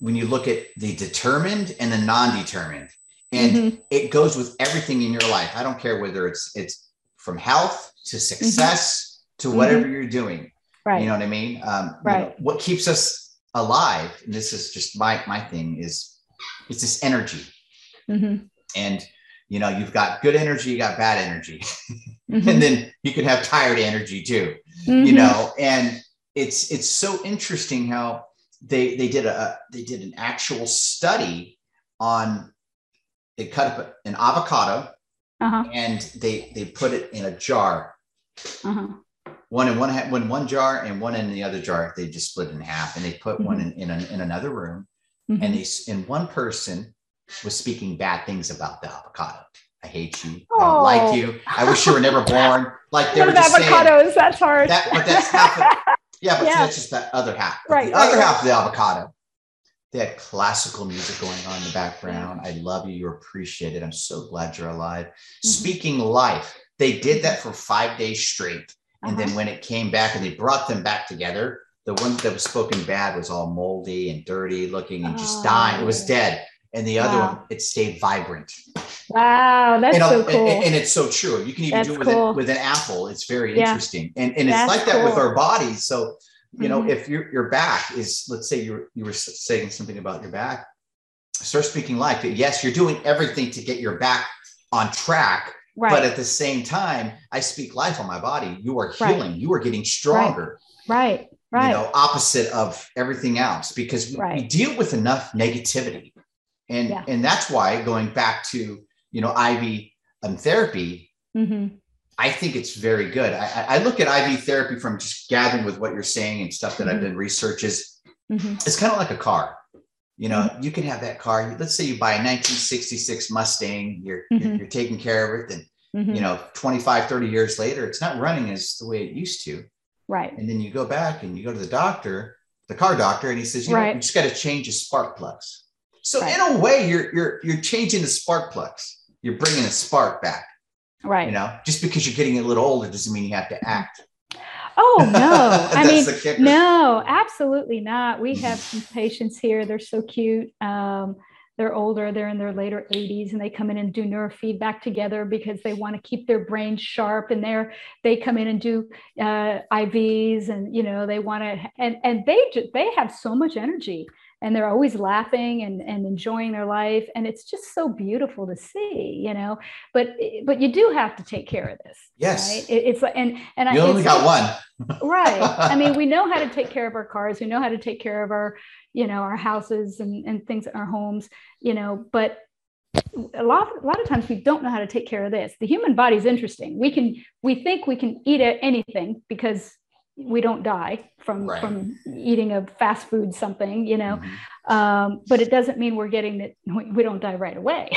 when you look at the determined and the non-determined, and it goes with everything in your life. I don't care whether it's from health to success to whatever you're doing. Right. You know what I mean? You know, what keeps us alive, and this is just my thing is it's this energy. Mm-hmm. And, you know, you've got good energy, you got bad energy, and then you can have tired energy too, you know, and it's so interesting how they did an actual study on, they cut up an avocado and they put it in a jar, one in one jar and one in the other jar. They just split in half and they put one in another room and one person was speaking bad things about the avocado. I hate you. I don't like you. I wish you were never born. Like they were just avocados, saying, that's hard. But that's half of, so that's just that other half. Right. The other half of the avocado. They had classical music going on in the background. I love you. You're appreciated. I'm so glad you're alive. Speaking life. They did that for 5 days straight. And then when it came back and they brought them back together, the one that was spoken bad was all moldy and dirty looking and just dying. It was dead. And the other one, it stayed vibrant. Wow, that's so cool. And it's so true. You can even do it with an apple. It's very interesting. And it's like that with our bodies. So, you know, if your back is, let's say you were saying something about your back, start speaking life. Yes, you're doing everything to get your back on track. Right. But at the same time, I speak life on my body. You are healing. Right. You are getting stronger. Right, right. You know, opposite of everything else because we deal with enough negativity. And, and that's why going back to, you know, IV therapy, I think it's very good. I look at IV therapy from just gathering with what you're saying and stuff that I've done research is it's kind of like a car, you know, you can have that car. Let's say you buy a 1966 Mustang, you're taking care of it. And, you know, 25, 30 years later, it's not running as the way it used to. Right. And then you go back and you go to the doctor, the car doctor, and he says, you know, you just got to change the spark plugs. So in a way, you're changing the spark plugs. You're bringing a spark back, right? You know, just because you're getting a little older doesn't mean you have to act. Oh no, I mean, no, absolutely not. We have some patients here. They're so cute. They're older. They're in their later 80s, and they come in and do neurofeedback together because they want to keep their brain sharp. And they come in and do IVs, and you know, they want to, and they have so much energy. And they're always laughing and enjoying their life. And it's just so beautiful to see, you know, but you do have to take care of this. Yes. Right? It's like, and I only got one. Right. I mean, we know how to take care of our cars. We know how to take care of our, you know, our houses and things in our homes, you know, but a lot of times we don't know how to take care of this. The human body is interesting. We think we can eat anything because we don't die from eating a fast food, something, you know, but it doesn't mean we're getting that. We don't die right away.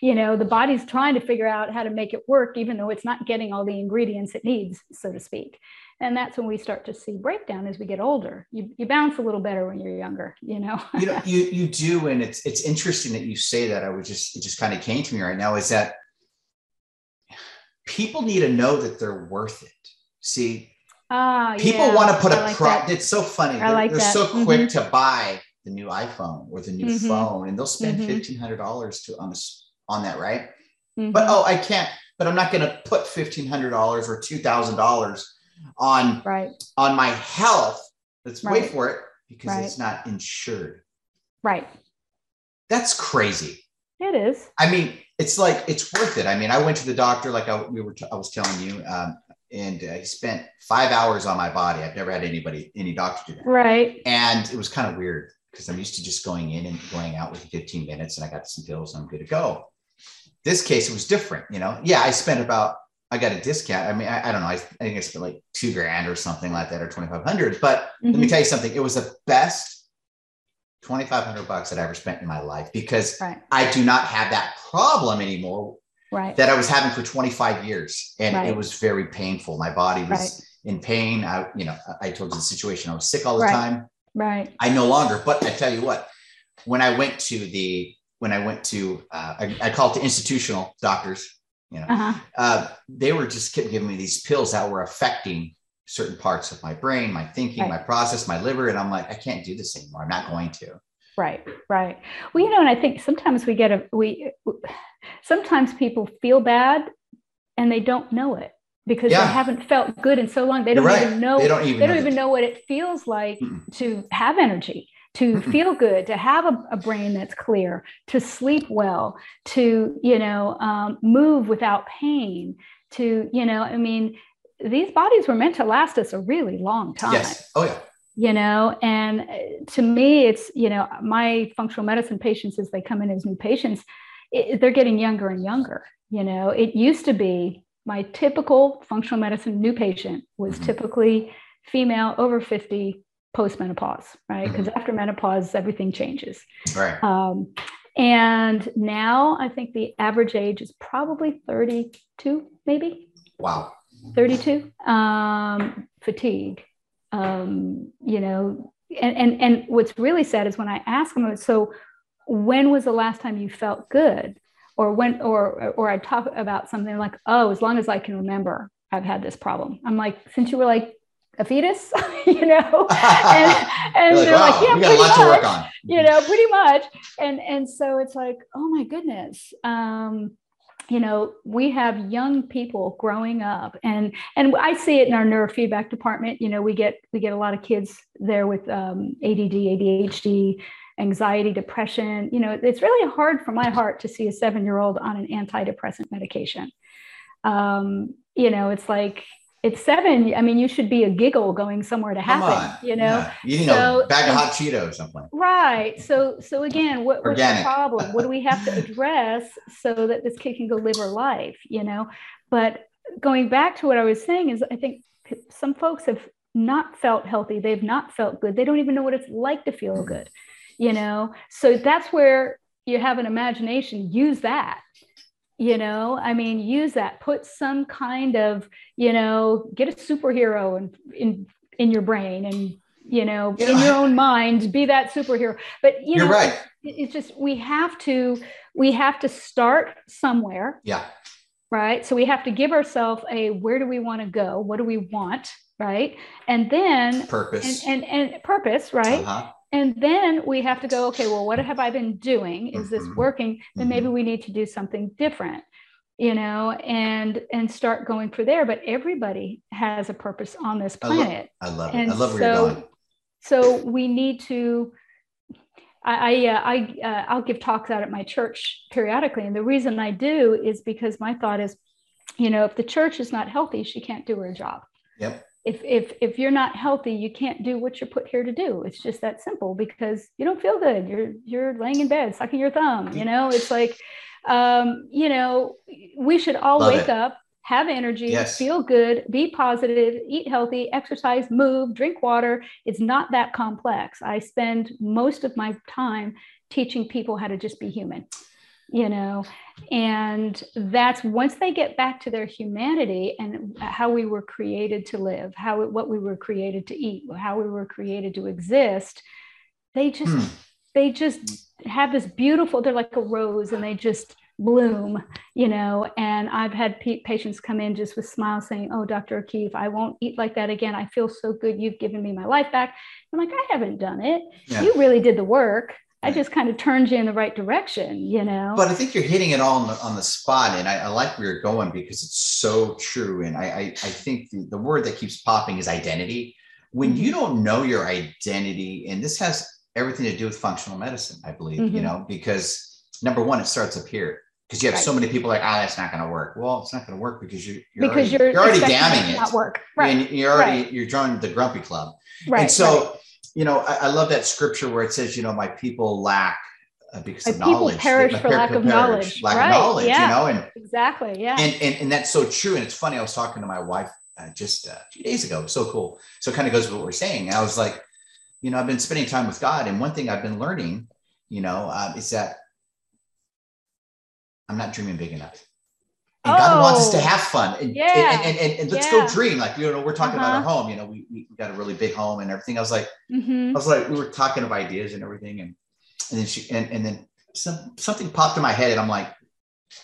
You know, the body's trying to figure out how to make it work, even though it's not getting all the ingredients it needs, so to speak. And that's when we start to see breakdown as we get older. You bounce a little better when you're younger, you know, you do. And it's interesting that you say that. It just kind of came to me right now is that people need to know that they're worth it. See, people want to put a product. It's so funny. They're so quick to buy the new iPhone or the new phone, and they'll spend $1,500 on that, right? But I can't. But I'm not going to put $1,500 or $2,000 on my health. Let's wait for it because it's not insured. Right. That's crazy. It is. I mean, it's like it's worth it. I mean, I went to the doctor, like I was telling you. And I spent 5 hours on my body. I've never had any doctor do that. Right. And it was kind of weird because I'm used to just going in and going out with 15 minutes and I got some pills and I'm good to go. this case, it was different, you know? Yeah, I got a discount. I mean, I don't know. I think I spent like $2,000 or something like that, or 2,500. But mm-hmm. Let me tell you something. It was the best $2,500 that I ever spent in my life, because right. I do not have that problem anymore right. that I was having for 25 years. And right. it was very painful. My body was right. in pain. I told you the situation. I was sick all the right. time. Right. I no longer, but I tell you what, I call it the institutional doctors, you know, uh-huh. They were just kept giving me these pills that were affecting certain parts of my brain, my thinking, right. my process, my liver. And I'm like, I can't do this anymore. I'm not going to. Right. Right. Well, you know, and I think sometimes sometimes people feel bad and they don't know it, because yeah. they haven't felt good in so long. They don't right. even know. They don't even know what it feels like mm-mm. to have energy, to mm-mm. feel good, to have a brain that's clear, to sleep well, to, move without pain, to, these bodies were meant to last us a really long time. Yes. Oh yeah. And to me, it's, my functional medicine patients, as they come in as new patients, they're getting younger and younger. It used to be my typical functional medicine new patient was mm-hmm. typically female, over 50, post-menopause, right? Because mm-hmm. after menopause, everything changes. Right. And now I think the average age is probably 32, maybe. Wow. 32. Fatigue. And what's really sad is when I ask them, so when was the last time you felt good? Or when, or I talk about something like, oh, as long as I can remember, I've had this problem. I'm like, since you were like a fetus, and they're like, wow, yeah, we got a lot to work on. Pretty much. And so it's like, oh my goodness. We have young people growing up, and I see it in our neurofeedback department. We get a lot of kids there with ADD, ADHD, anxiety, depression. It's really hard for my heart to see a 7-year-old on an antidepressant medication. It's like, it's 7. I mean, you should be a giggle going somewhere to happen, Yeah. A bag of hot Cheetos or something. Right. So again, what's the problem? What do we have to address so that this kid can go live her life, But going back to what I was saying is I think some folks have not felt healthy. They've not felt good. They don't even know what it's like to feel good. So that's where you have an imagination. Use that, use that, put some kind of, get a superhero in your brain and, in your own mind, be that superhero. But you're right. It's just, we have to start somewhere. Yeah. Right. So we have to give ourselves where do we want to go? What do we want? Right. And then purpose and purpose. Right. Uh-huh. And then we have to go, okay, well, what have I been doing? Is this working? Then maybe we need to do something different, and start going for there. But everybody has a purpose on this planet. I love it. I love where you're going. So we need to, I'll give talks out at my church periodically. And the reason I do is because my thought is, if the church is not healthy, she can't do her job. Yep. If you're not healthy, you can't do what you're put here to do. It's just that simple, because you don't feel good. You're laying in bed, sucking your thumb, it's like, we should all Love wake it. Up, have energy, yes. feel good, be positive, eat healthy, exercise, move, drink water. It's not that complex. I spend most of my time teaching people how to just be human. And that's once they get back to their humanity and how we were created to live, what we were created to eat, how we were created to exist. They just have this beautiful, they're like a rose and they just bloom, and I've had patients come in just with smiles saying, oh, Dr. O'Keefe, I won't eat like that again. I feel so good. You've given me my life back. I'm like, I haven't done it. Yeah. You really did the work. I just kind of turned you in the right direction, But I think you're hitting it all on the spot. And I like where you're going, because it's so true. And I think the word that keeps popping is identity. When mm-hmm. you don't know your identity, and this has everything to do with functional medicine, I believe, mm-hmm. Because number one, it starts up here. Because you have right. so many people like, that's not going to work. Well, it's not going to work because you're already damning it. Not work. Right. And you're drawing the grumpy club. Right. And so... Right. I love that scripture where it says, my people lack because of knowledge. People perish for lack of knowledge. Lack of knowledge, you know? And, exactly, yeah. And that's so true. And it's funny, I was talking to my wife just a few days ago. So cool. So it kind of goes with what we're saying. I was like, you know, I've been spending time with God. And one thing I've been learning, you know, is that I'm not dreaming big enough. And God wants us to have fun and let's go dream. Like, you know, we're talking about our home, you know, we got a really big home and everything. I was like, we were talking of ideas and everything. And then something popped in my head, and I'm like,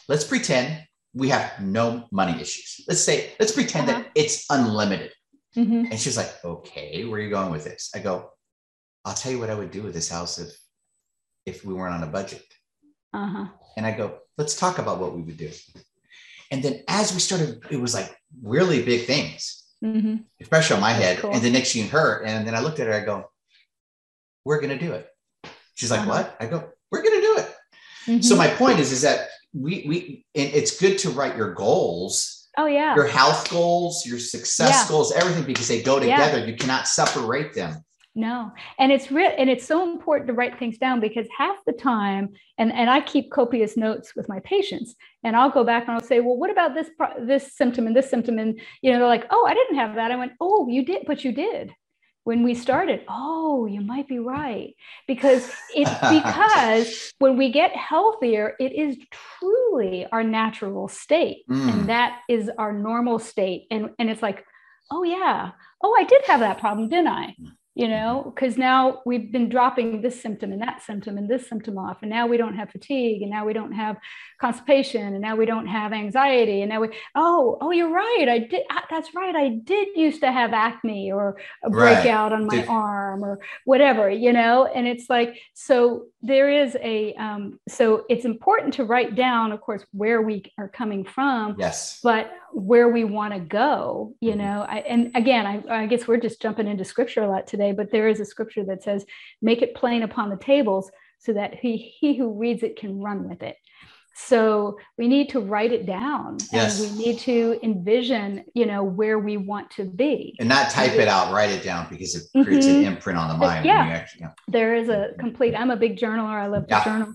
let's pretend we have no money issues. Let's pretend that it's unlimited. Mm-hmm. And she's like, okay, where are you going with this? I go, I'll tell you what I would do with this house if we weren't on a budget. And I go, let's talk about what we would do. And then as we started, it was like really big things, especially on my head. Cool. And the next thing her, and then I looked at her, I go, we're going to do it. She's like, what? I go, we're going to do it. So my point is that and it's good to write your goals. Oh yeah. Your health goals, your success goals, everything, because they go together. Yeah. You cannot separate them. No. And it's it's so important to write things down, because half the time, and I keep copious notes with my patients, and I'll go back and I'll say, well, what about this symptom and this symptom? And, you know, they're like, oh, I didn't have that. I went, oh, you did, but you did when we started. Oh, you might be right. Because when we get healthier, it is truly our natural state. And that is our normal state. And it's like, oh yeah. Oh, I did have that problem, didn't I? You know, because now we've been dropping this symptom and that symptom and this symptom off. And now we don't have fatigue, and now we don't have constipation, and now we don't have anxiety. And now oh, you're right. That's right. I did used to have acne or a breakout on my arm or whatever, you know? And it's like, so there is so it's important to write down, of course, where we are coming from, but where we want to go, you know? I guess we're just jumping into scripture a lot today, but there is a scripture that says, make it plain upon the tables so that he who reads it can run with it. So we need to write it down, and we need to envision, you know, where we want to be, and not type it out, write it down, because it creates an imprint on the mind. There is a complete, I'm a big journaler. I love to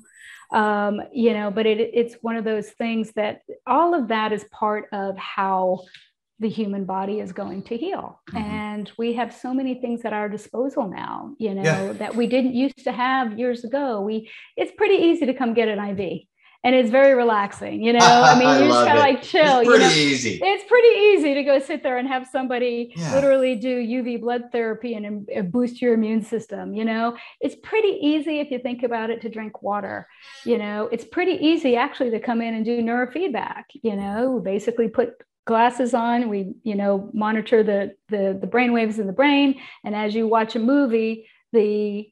journal, you know, but it's one of those things that all of that is part of how the human body is going to heal. And we have so many things at our disposal now, you know, that we didn't used to have years ago. It's pretty easy to come get an IV, and it's very relaxing, you know, I mean, you just kind of like chill. It's pretty easy. It's pretty easy to go sit there and have somebody literally do UV blood therapy and boost your immune system. You know, it's pretty easy, if you think about it, to drink water. You know, it's pretty easy actually to come in and do neurofeedback, you know, basically put glasses on, we, you know, monitor the brain waves in the brain. And as you watch a movie, the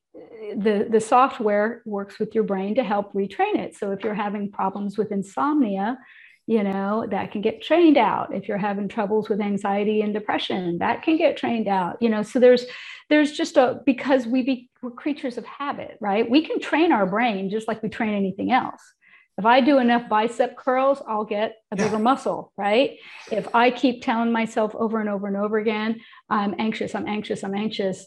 software works with your brain to help retrain it. So if you're having problems with insomnia, you know, that can get trained out. If you're having troubles with anxiety and depression, that can get trained out, you know. So there's just because we're creatures of habit, right? We can train our brain just like we train anything else. If I do enough bicep curls, I'll get a bigger muscle, right? If I keep telling myself over and over and over again, I'm anxious, I'm anxious, I'm anxious,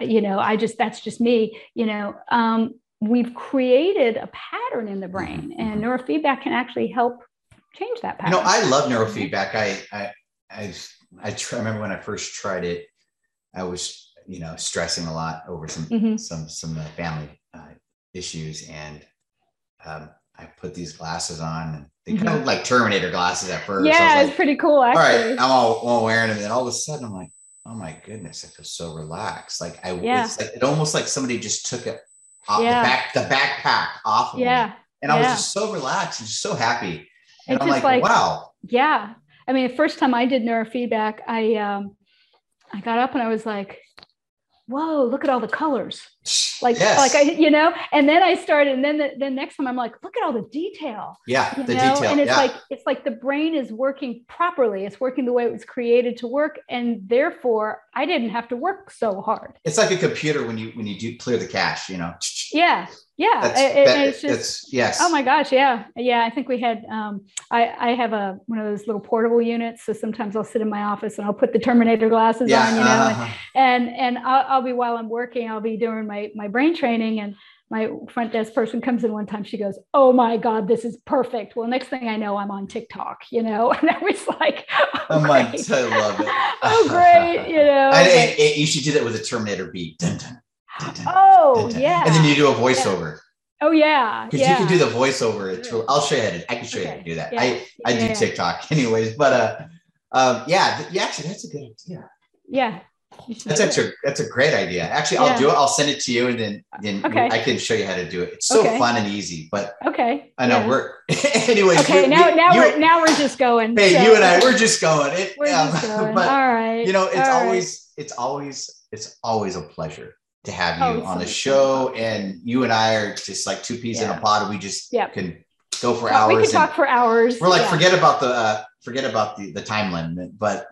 you know, that's just me, you know, we've created a pattern in the brain, and neurofeedback can actually help change that pattern. No, I love neurofeedback. I remember when I first tried it, I was, you know, stressing a lot over some family issues, and, I put these glasses on, and they kind of like Terminator glasses at first. Yeah, it's like, pretty cool. Actually. All right. I'm all wearing them. And then all of a sudden I'm like, oh my goodness, I feel so relaxed. Like it's like, it almost like somebody just took it off the backpack off of me. And I was just so relaxed and just so happy. And I'm like, wow. Yeah. I mean, the first time I did neurofeedback, I got up and I was like, whoa, look at all the colors. Like I, you know, and then I started, and then the next time I'm like, look at all the detail. Yeah. The detail. And it's like the brain is working properly. It's working the way it was created to work. And therefore I didn't have to work so hard. It's like a computer when you do clear the cache, you know? Yeah. Yeah. Oh my gosh. Yeah. Yeah. I think we had, I have one of those little portable units. So sometimes I'll sit in my office and I'll put the Terminator glasses on, you know, and I'll be, while I'm working, I'll be doing my brain training. And My front desk person comes in one time, she goes, "Oh my God, this is perfect." Well, next thing I know, I'm on TikTok, you know? And I was like, oh, I love it. Oh, great, you know? And you should do that with a Terminator beat. Dun, dun, dun, dun, oh, dun, dun. Yeah. And then you do a voiceover. Yeah. Oh, yeah. Because you can do the voiceover. I'll show you how to, I can show you how to do that. Yeah. I do TikTok anyways, but actually, that's a good idea. Yeah. That's a great idea. Actually, I'll do it. I'll send it to you, and then I can show you how to do it. It's so fun and easy. But I know we're anyways. Okay, now we're just going. Hey, so. You and I, we're just going. But, all right. You know, it's always a pleasure to have you on the show, and you and I are just like two peas in a pod. We just can go for hours. We can talk for hours. We're like forget about the time limit, but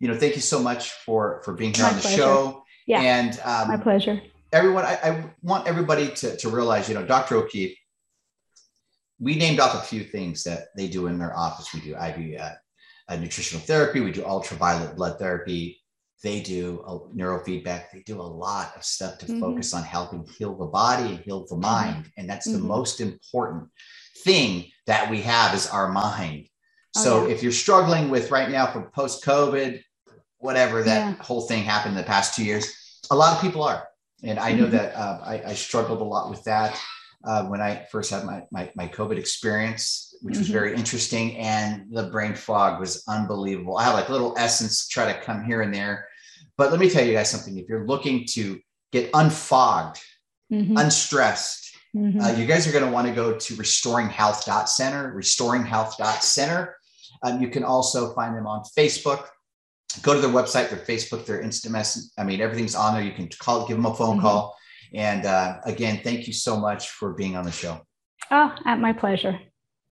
you know, thank you so much for being here on the show. Yeah. And my pleasure. Everyone, I want everybody to realize, you know, Dr. O'Keefe, we named off a few things that they do in their office. We do IV nutritional therapy. We do ultraviolet blood therapy. They do neurofeedback. They do a lot of stuff to focus on helping heal the body and heal the mind. And that's the most important thing that we have is our mind. So if you're struggling with right now from post-COVID, whatever that whole thing happened in the past 2 years, a lot of people are. And I know that I struggled a lot with that when I first had my COVID experience, which was very interesting. And the brain fog was unbelievable. I had like little essence try to come here and there. But let me tell you guys something. If you're looking to get unfogged, unstressed, you guys are going to want to go to restoringhealth.center, restoringhealth.center. You can also find them on Facebook. Go to their website, their Facebook, their instant message. I mean, everything's on there. You can call, give them a phone call. And again, thank you so much for being on the show. Oh, my pleasure.